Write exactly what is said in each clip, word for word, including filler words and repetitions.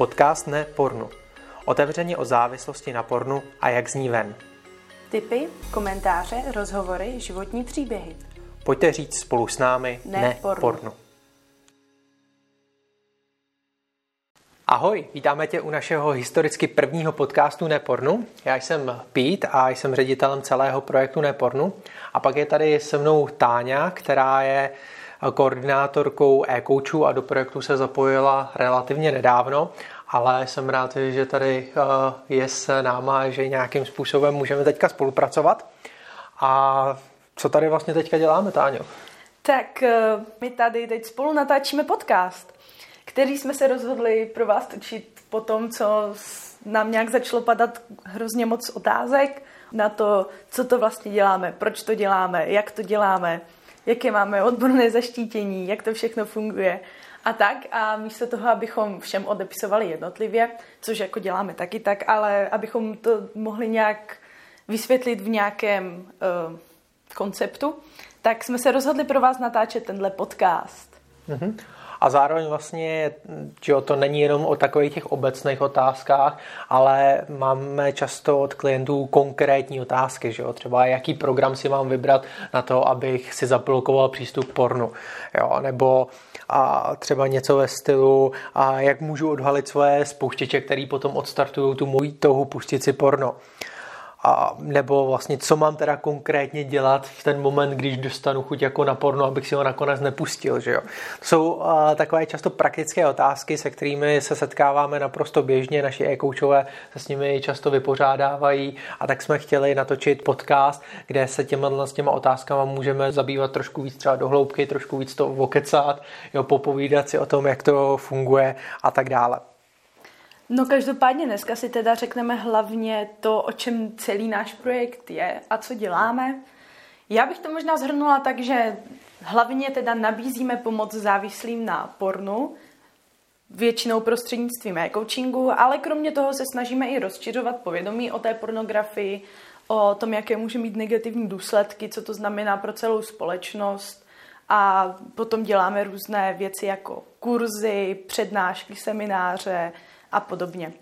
Podcast Nepornu. Otevřeně o závislosti na pornu a jak z ní ven. Tipy, komentáře, rozhovory, životní příběhy. Pojďte říct spolu s námi ne pornu. Ahoj, vítáme tě u našeho historicky prvního podcastu Nepornu. Já jsem Pete a jsem ředitelem celého projektu Nepornu. A pak je tady se mnou Táňa, která je koordinátorkou e-coachů a do projektu se zapojila relativně nedávno, ale jsem rád, že tady je s náma, že nějakým způsobem můžeme teďka spolupracovat. A co tady vlastně teďka děláme, Táňo? Tak my tady teď spolu natáčíme podcast, který jsme se rozhodli pro vás točit po tom, co nám nějak začalo padat hrozně moc otázek na to, co to vlastně děláme, proč to děláme, jak to děláme, jaké máme odborné zaštítění, jak to všechno funguje a tak. A místo toho, abychom všem odepisovali jednotlivě, což jako děláme taky tak, ale abychom to mohli nějak vysvětlit v nějakém uh, konceptu, tak jsme se rozhodli pro vás natáčet tenhle podcast. Mhm. A zároveň vlastně, že to není jenom o takových těch obecných otázkách, ale máme často od klientů konkrétní otázky, že jo? Třeba jaký program si mám vybrat na to, abych si zablokoval přístup k pornu, jo? Nebo a třeba něco ve stylu, a jak můžu odhalit svoje spouštěče, který potom odstartují tu mojí touhu pustit si porno. A nebo vlastně, co mám teda konkrétně dělat v ten moment, když dostanu chuť jako na porno, abych si ho nakonec nepustil, že jo. To jsou uh, takové často praktické otázky, se kterými se setkáváme naprosto běžně, naši e-coachové se s nimi často vypořádávají a tak jsme chtěli natočit podcast, kde se těma, s těma otázkama můžeme zabývat trošku víc třeba do hloubky, trošku víc to okecat, jo, popovídat si o tom, jak to funguje a tak dále. No každopádně dneska si teda řekneme hlavně to, o čem celý náš projekt je a co děláme. Já bych to možná shrnula tak, že hlavně teda nabízíme pomoc závislým na pornu, většinou prostřednictvím e-coachingu, ale kromě toho se snažíme i rozšiřovat povědomí o té pornografii, o tom, jaké může mít negativní důsledky, co to znamená pro celou společnost. A potom děláme různé věci jako kurzy, přednášky, semináře a podobně.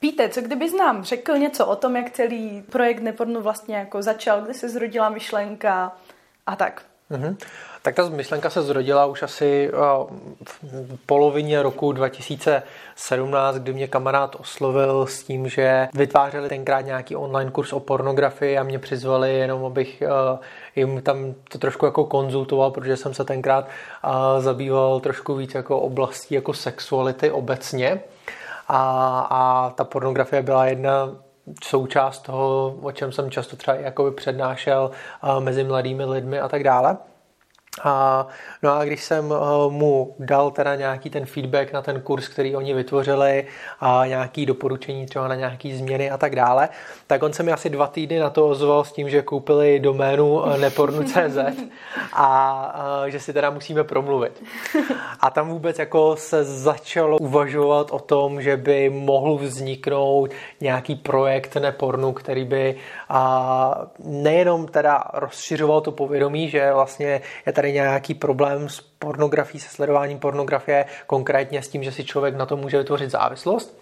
Pete, co kdybys nám řekl něco o tom, jak celý projekt Nepornu vlastně jako začal, kde se zrodila myšlenka a tak? Mm-hmm. Tak ta myšlenka se zrodila už asi v polovině roku dva tisíce sedmnáct, kdy mě kamarád oslovil s tím, že vytvářeli tenkrát nějaký online kurz o pornografii a mě přizvali jenom, abych jim tam to trošku jako konzultoval, protože jsem se tenkrát zabýval trošku víc jako oblastí jako sexuality obecně. A, a ta pornografie byla jedna součást toho, o čem jsem často třeba jakoby přednášel mezi mladými lidmi a tak dále. A, no a když jsem mu dal teda nějaký ten feedback na ten kurz, který oni vytvořili a nějaký doporučení třeba na nějaký změny a tak dále, tak on se mi asi dva týdny na to ozval s tím, že koupili doménu nepornu tečka cé zet a, a že si teda musíme promluvit. A tam vůbec jako se začalo uvažovat o tom, že by mohl vzniknout nějaký projekt Nepornu, který by a, nejenom teda rozšiřoval to povědomí, že vlastně je tady nějaký problém s pornografií, se sledováním pornografie, konkrétně s tím, že si člověk na to může vytvořit závislost,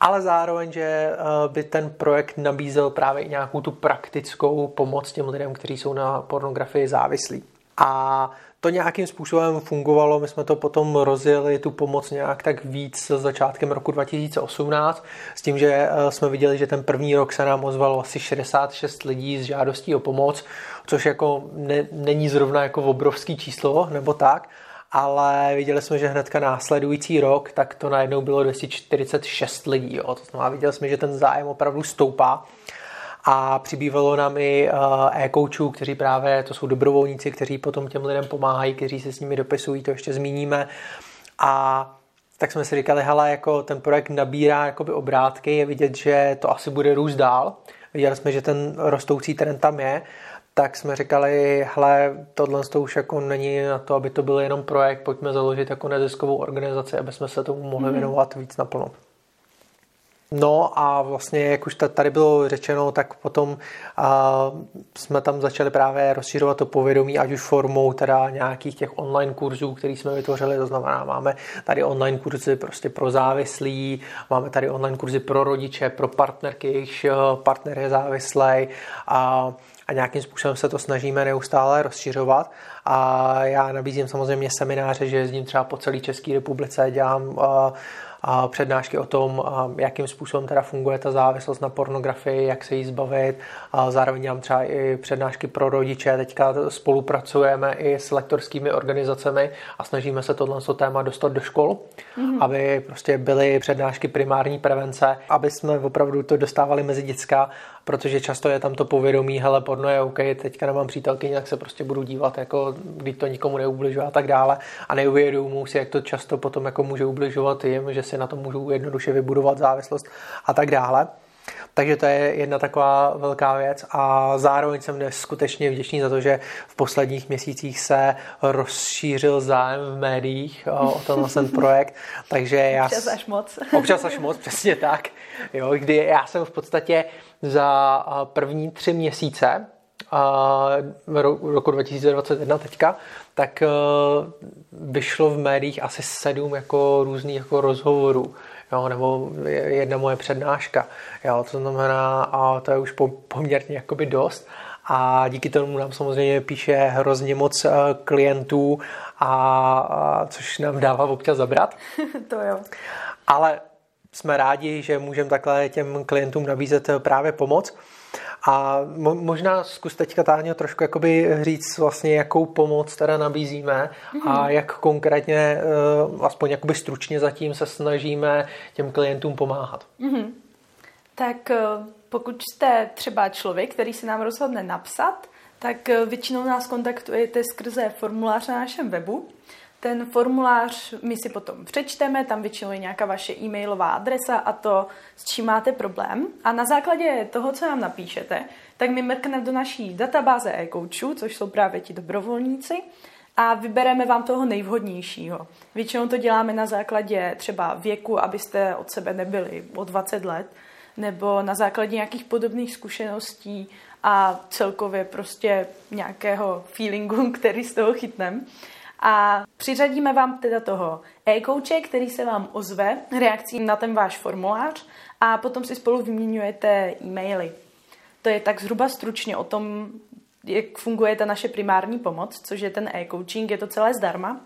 ale zároveň, že by ten projekt nabízel právě i nějakou tu praktickou pomoc těm lidem, kteří jsou na pornografii závislí. A to nějakým způsobem fungovalo, my jsme to potom rozjeli, tu pomoc nějak tak víc začátkem roku dva tisíce osmnáct, s tím, že jsme viděli, že ten první rok se nám ozvalo asi šedesát šest lidí s žádostí o pomoc, což jako ne, není zrovna jako obrovský číslo nebo tak, ale viděli jsme, že hnedka následující rok, tak to najednou bylo dvě stě čtyřicet šest lidí, jo. To znamená, viděli jsme, že ten zájem opravdu stoupá. A přibývalo nám i e-coachů, kteří právě, to jsou dobrovolníci, kteří potom těm lidem pomáhají, kteří se s nimi dopisují, to ještě zmíníme. A tak jsme si říkali, hele, jako ten projekt nabírá jakoby obrátky, je vidět, že to asi bude růst dál. Viděli jsme, že ten rostoucí trend tam je. Tak jsme říkali, hele, tohle to už jako není na to, aby to byl jenom projekt, pojďme založit jako neziskovou organizaci, aby jsme se tomu mohli věnovat víc naplno. No a vlastně, jak už tady bylo řečeno, tak potom a, jsme tam začali právě rozšířovat to povědomí, ať už formou teda nějakých těch online kurzů, který jsme vytvořili, to znamená, máme tady online kurzy prostě pro závislí, máme tady online kurzy pro rodiče, pro partnerky, jejichž partner je závislej a, a nějakým způsobem se to snažíme neustále rozšiřovat. A já nabízím samozřejmě semináře, že jezdím třeba po celé České republice, dělám a, a přednášky o tom, jakým způsobem teda funguje ta závislost na pornografii, jak se jí zbavit. A zároveň dělám třeba i přednášky pro rodiče. Teďka spolupracujeme i s lektorskými organizacemi a snažíme se tohle téma dostat do škol, mm-hmm. aby prostě byly přednášky primární prevence, aby jsme opravdu to dostávali mezi děcka, protože často je tam to povědomí, hele, porno je OK, teďka nemám přítelky, tak se prostě budu dívat, jako když to nikomu neubližuje a tak dále. A neuvědomuji si, jak to často potom jako může ubližovat jim, že si na to můžou jednoduše vybudovat závislost a tak dále. Takže to je jedna taková velká věc a zároveň jsem neskutečně vděčný za to, že v posledních měsících se rozšířil zájem v médiích o tenhle ten projekt. Takže já občas až moc. Občas až moc, přesně tak. Jo, kdy já jsem v podstatě za první tři měsíce roku dva tisíce dvacet jedna teďka, tak vyšlo v médiích asi sedm jako různých jako rozhovorů. Jo, nebo jedna moje přednáška. Jo, to znamená, a to je už poměrně jakoby dost. A díky tomu nám samozřejmě píše hrozně moc klientů, a, a což nám dává občas zabrat. To jo. Ale jsme rádi, že můžeme takhle těm klientům nabízet právě pomoc. A možná zkus teďka, Táňo, trošku jakoby říct vlastně, jakou pomoc teda nabízíme mm-hmm. a jak konkrétně, aspoň jakoby stručně zatím se snažíme těm klientům pomáhat. Mm-hmm. Tak pokud jste třeba člověk, který se nám rozhodne napsat, tak většinou nás kontaktujete skrze formulář na našem webu. Ten formulář my si potom přečteme, tam většinou je nějaká vaše e-mailová adresa a to, s čím máte problém. A na základě toho, co nám napíšete, tak my mrkneme do naší databáze e-coachů, což jsou právě ti dobrovolníci, a vybereme vám toho nejvhodnějšího. Většinou to děláme na základě třeba věku, abyste od sebe nebyli o dvacet let, nebo na základě nějakých podobných zkušeností a celkově prostě nějakého feelingu, který z toho chytneme. A přiřadíme vám teda toho e-coache, který se vám ozve reakcí na ten váš formulář a potom si spolu vyměňujete e-maily. To je tak zhruba stručně o tom, jak funguje ta naše primární pomoc, což je ten e-coaching, je to celé zdarma.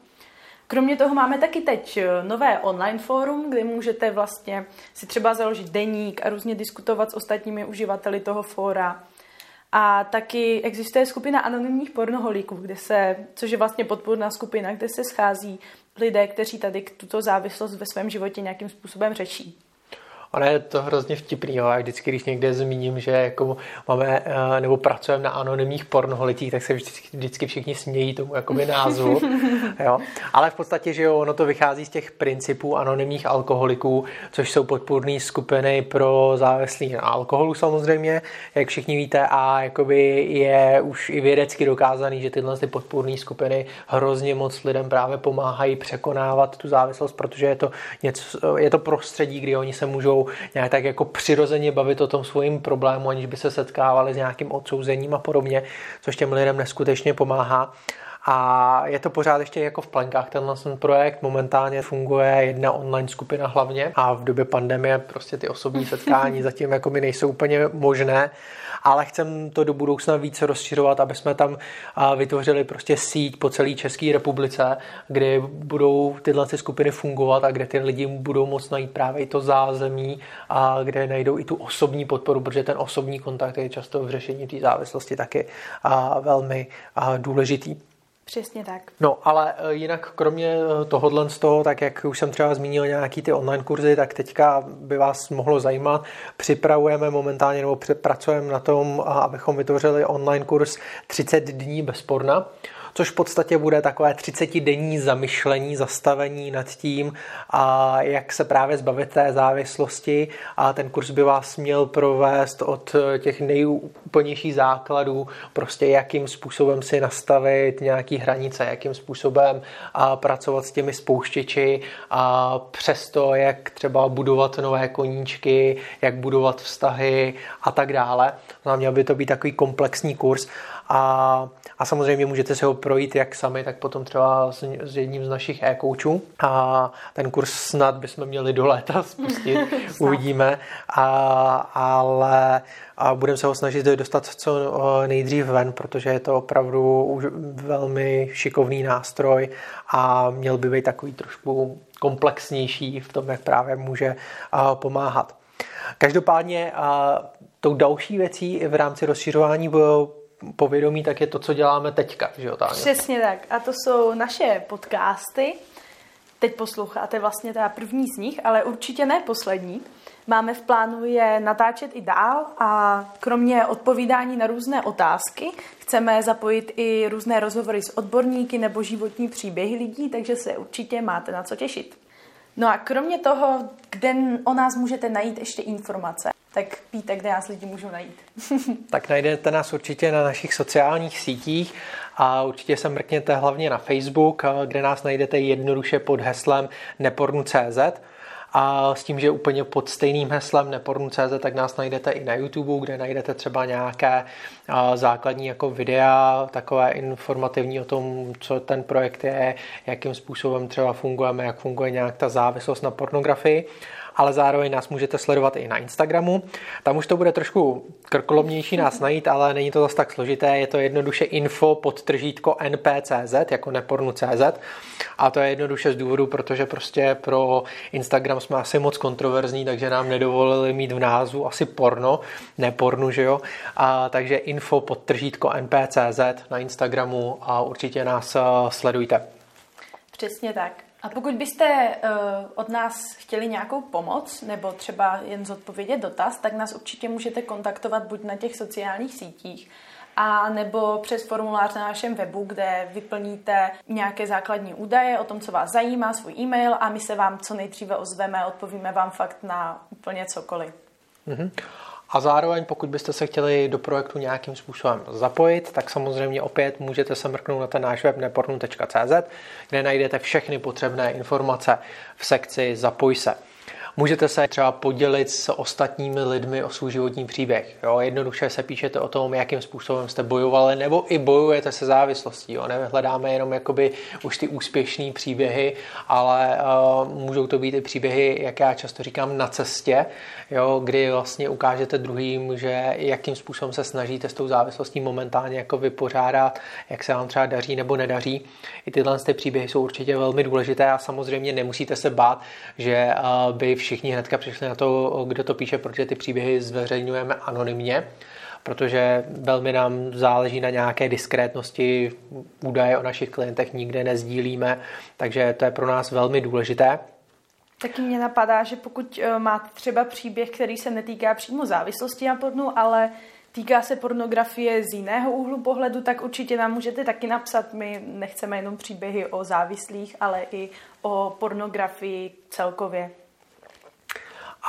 Kromě toho máme taky teď nové online fórum, kde můžete vlastně si třeba založit deník a různě diskutovat s ostatními uživateli toho fóra. A taky existuje skupina anonymních pornoholíků, kde se, což je vlastně podpůrná skupina, kde se schází lidé, kteří tady tuto závislost ve svém životě nějakým způsobem řeší. Ono je to hrozně vtipný, jo. Já vždycky, když někde zmíním, že jako máme nebo pracujeme na anonymních pornoholicích, tak se vždycky, vždycky všichni smějí tomu jakoby názvu. Jo. Ale v podstatě, že jo, ono to vychází z těch principů anonymních alkoholiků, což jsou podpůrné skupiny pro závislí na alkoholu samozřejmě, jak všichni víte, a jakoby je už i vědecky dokázaný, že tyhle ty podpůrné skupiny hrozně moc lidem právě pomáhají překonávat tu závislost, protože je to, něco, je to prostředí, kdy oni se můžou nějak tak jako přirozeně bavit o tom svým problému, aniž by se setkávali s nějakým odsouzením a podobně, což těm lidem neskutečně pomáhá. A je to pořád ještě jako v plenkách tenhle projekt. Momentálně funguje jedna online skupina hlavně a v době pandemie prostě ty osobní setkání zatím jako mi nejsou úplně možné, ale chcem to do budoucna více rozšiřovat, aby jsme tam vytvořili prostě síť po celé České republice, kde budou tyhle skupiny fungovat a kde ty lidi budou moct najít právě i to zázemí a kde najdou i tu osobní podporu, protože ten osobní kontakt je často v řešení té závislosti taky velmi důležitý. Přesně tak. No, ale jinak kromě tohohle z toho, tak jak už jsem třeba zmínil nějaký ty online kurzy, tak teďka by vás mohlo zajímat. Připravujeme momentálně nebo pracujeme na tom, abychom vytvořili online kurz třicet dní bez porna, což v podstatě bude takové třicetidenní zamyšlení, zastavení nad tím, a jak se právě zbavit té závislosti, a ten kurz by vás měl provést od těch nejúplnějších základů, prostě jakým způsobem si nastavit nějaký hranice, jakým způsobem a pracovat s těmi spouštěči a přesto, jak třeba budovat nové koníčky, jak budovat vztahy a tak dále. Měl by to být takový komplexní kurz a, a samozřejmě můžete si ho projít jak sami, tak potom třeba s, s jedním z našich e-coachů, a ten kurz snad bychom měli do léta spustit, uvidíme, a, ale a budeme se ho snažit dostat co nejdřív ven, protože je to opravdu už velmi šikovný nástroj a měl by být takový trošku komplexnější v tom, jak právě může pomáhat. Každopádně tou další věcí i v rámci rozšiřování povědomí, tak je to, co děláme teďka, že jo, Táňo? Přesně tak. A to jsou naše podcasty. Teď posloucháte vlastně ta první z nich, ale určitě ne poslední. Máme v plánu je natáčet i dál a kromě odpovídání na různé otázky chceme zapojit i různé rozhovory s odborníky nebo životní příběhy lidí, takže se určitě máte na co těšit. No a kromě toho, kde o nás můžete najít ještě informace, tak Pete, kde nás lidi můžou najít? Tak najdete nás určitě na našich sociálních sítích a určitě se mrkněte hlavně na Facebook, kde nás najdete jednoduše pod heslem nepornu tečka cz. A s tím, že úplně pod stejným heslem nepornu tečka cz, tak nás najdete i na YouTube, kde najdete třeba nějaké základní jako videa, takové informativní o tom, co ten projekt je, jakým způsobem třeba fungujeme, jak funguje nějak ta závislost na pornografii. Ale zároveň nás můžete sledovat i na Instagramu. Tam už to bude trošku krkolomnější nás najít, ale není to zase tak složité. Je to jednoduše info podtržítko n p tečka cz, jako nepornu tečka cz. A to je jednoduše z důvodu, protože prostě pro Instagram jsme asi moc kontroverzní, takže nám nedovolili mít v názvu asi porno, nepornu, že jo. A takže info podtržítko n p tečka cz na Instagramu a určitě nás sledujte. Přesně tak. A pokud byste uh, od nás chtěli nějakou pomoc nebo třeba jen zodpovědět dotaz, tak nás určitě můžete kontaktovat buď na těch sociálních sítích, a nebo přes formulář na našem webu, kde vyplníte nějaké základní údaje o tom, co vás zajímá, svůj e-mail, a my se vám co nejdříve ozveme, odpovíme vám fakt na úplně cokoliv. Mm-hmm. A zároveň, pokud byste se chtěli do projektu nějakým způsobem zapojit, tak samozřejmě opět můžete se mrknout na ten náš web nepornu tečka cz, kde najdete všechny potřebné informace v sekci Zapoj se. Můžete se třeba podělit s ostatními lidmi o svůj životní příběh. Jo? Jednoduše se píšete o tom, jakým způsobem jste bojovali, nebo i bojujete se závislostí. Jo? Nevyhledáme jenom jakoby už ty úspěšné příběhy, ale uh, můžou to být i příběhy, jak já často říkám, na cestě, jo? Kdy vlastně ukážete druhým, že jakým způsobem se snažíte s tou závislostí momentálně jako vypořádat, jak se vám třeba daří nebo nedaří. I tyhle ty příběhy jsou určitě velmi důležité a samozřejmě nemusíte se bát, že uh, by všichni hnedka přišli na to, kdo to píše, protože ty příběhy zveřejňujeme anonymně, protože velmi nám záleží na nějaké diskrétnosti, údaje o našich klientech nikde nezdílíme, takže to je pro nás velmi důležité. Taky mě napadá, že pokud máte třeba příběh, který se netýká přímo závislosti na pornu, ale týká se pornografie z jiného úhlu pohledu, tak určitě nám můžete taky napsat. My nechceme jenom příběhy o závislých, ale i o pornografii celkově.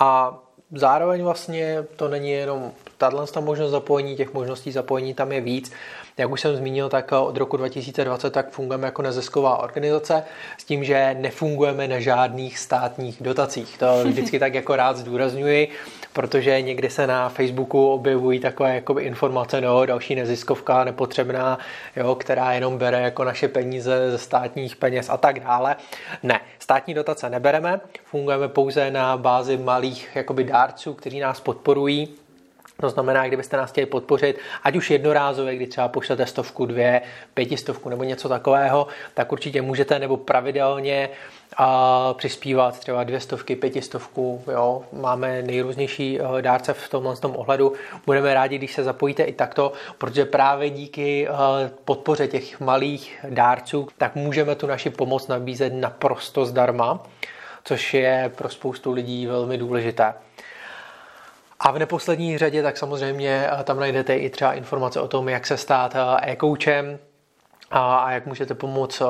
A zároveň vlastně to není jenom tato možnost zapojení, těch možností zapojení tam je víc. Jak už jsem zmínil, tak od roku dva tisíce dvacet tak fungujeme jako nezisková organizace s tím, že nefungujeme na žádných státních dotacích. To vždycky tak jako rád zdůrazňuji, protože někdy se na Facebooku objevují takové jakoby informace, no, další neziskovka nepotřebná, jo, která jenom bere jako naše peníze ze státních peněz a tak dále. Ne, státní dotace nebereme, fungujeme pouze na bázi malých jakoby dárců, kteří nás podporují. To znamená, kdybyste nás chtěli podpořit, ať už jednorázově, kdy třeba pošlete stovku, dvě, pětistovku nebo něco takového, tak určitě můžete, nebo pravidelně a přispívat třeba dvě stovky, pětistovku, jo, máme nejrůznější dárce v tomhle tom ohledu. Budeme rádi, když se zapojíte i takto, protože právě díky podpoře těch malých dárců, tak můžeme tu naši pomoc nabízet naprosto zdarma, což je pro spoustu lidí velmi důležité. A v neposlední řadě tak samozřejmě tam najdete i třeba informace o tom, jak se stát e-coachem, a, a jak můžete pomoct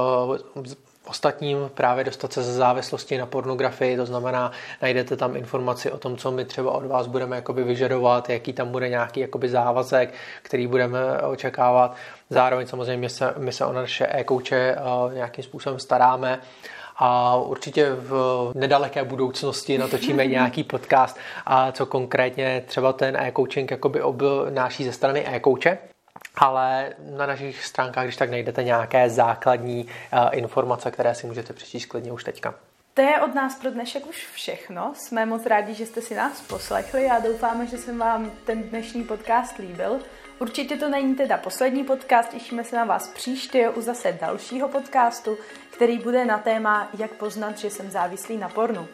ostatním právě dostat se ze závislosti na pornografii, to znamená, najdete tam informaci o tom, co my třeba od vás budeme jakoby vyžadovat, jaký tam bude nějaký jakoby závazek, který budeme očekávat. Zároveň samozřejmě se, my se o naše e-kouče uh, nějakým způsobem staráme a určitě v nedaleké budoucnosti natočíme nějaký podcast, a co konkrétně třeba ten e-coaching jakoby obnáší ze strany e-kouče. Ale na našich stránkách, když tak najdete nějaké základní uh, informace, které si můžete přečíst klidně už teďka. To je od nás pro dnešek už všechno. Jsme moc rádi, že jste si nás poslechli a doufáme, že se vám ten dnešní podcast líbil. Určitě to není teda poslední podcast, těšíme se na vás příště u zase dalšího podcastu, který bude na téma, jak poznat, že jsem závislý na pornu.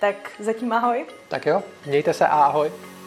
Tak zatím ahoj. Tak jo, mějte se a ahoj.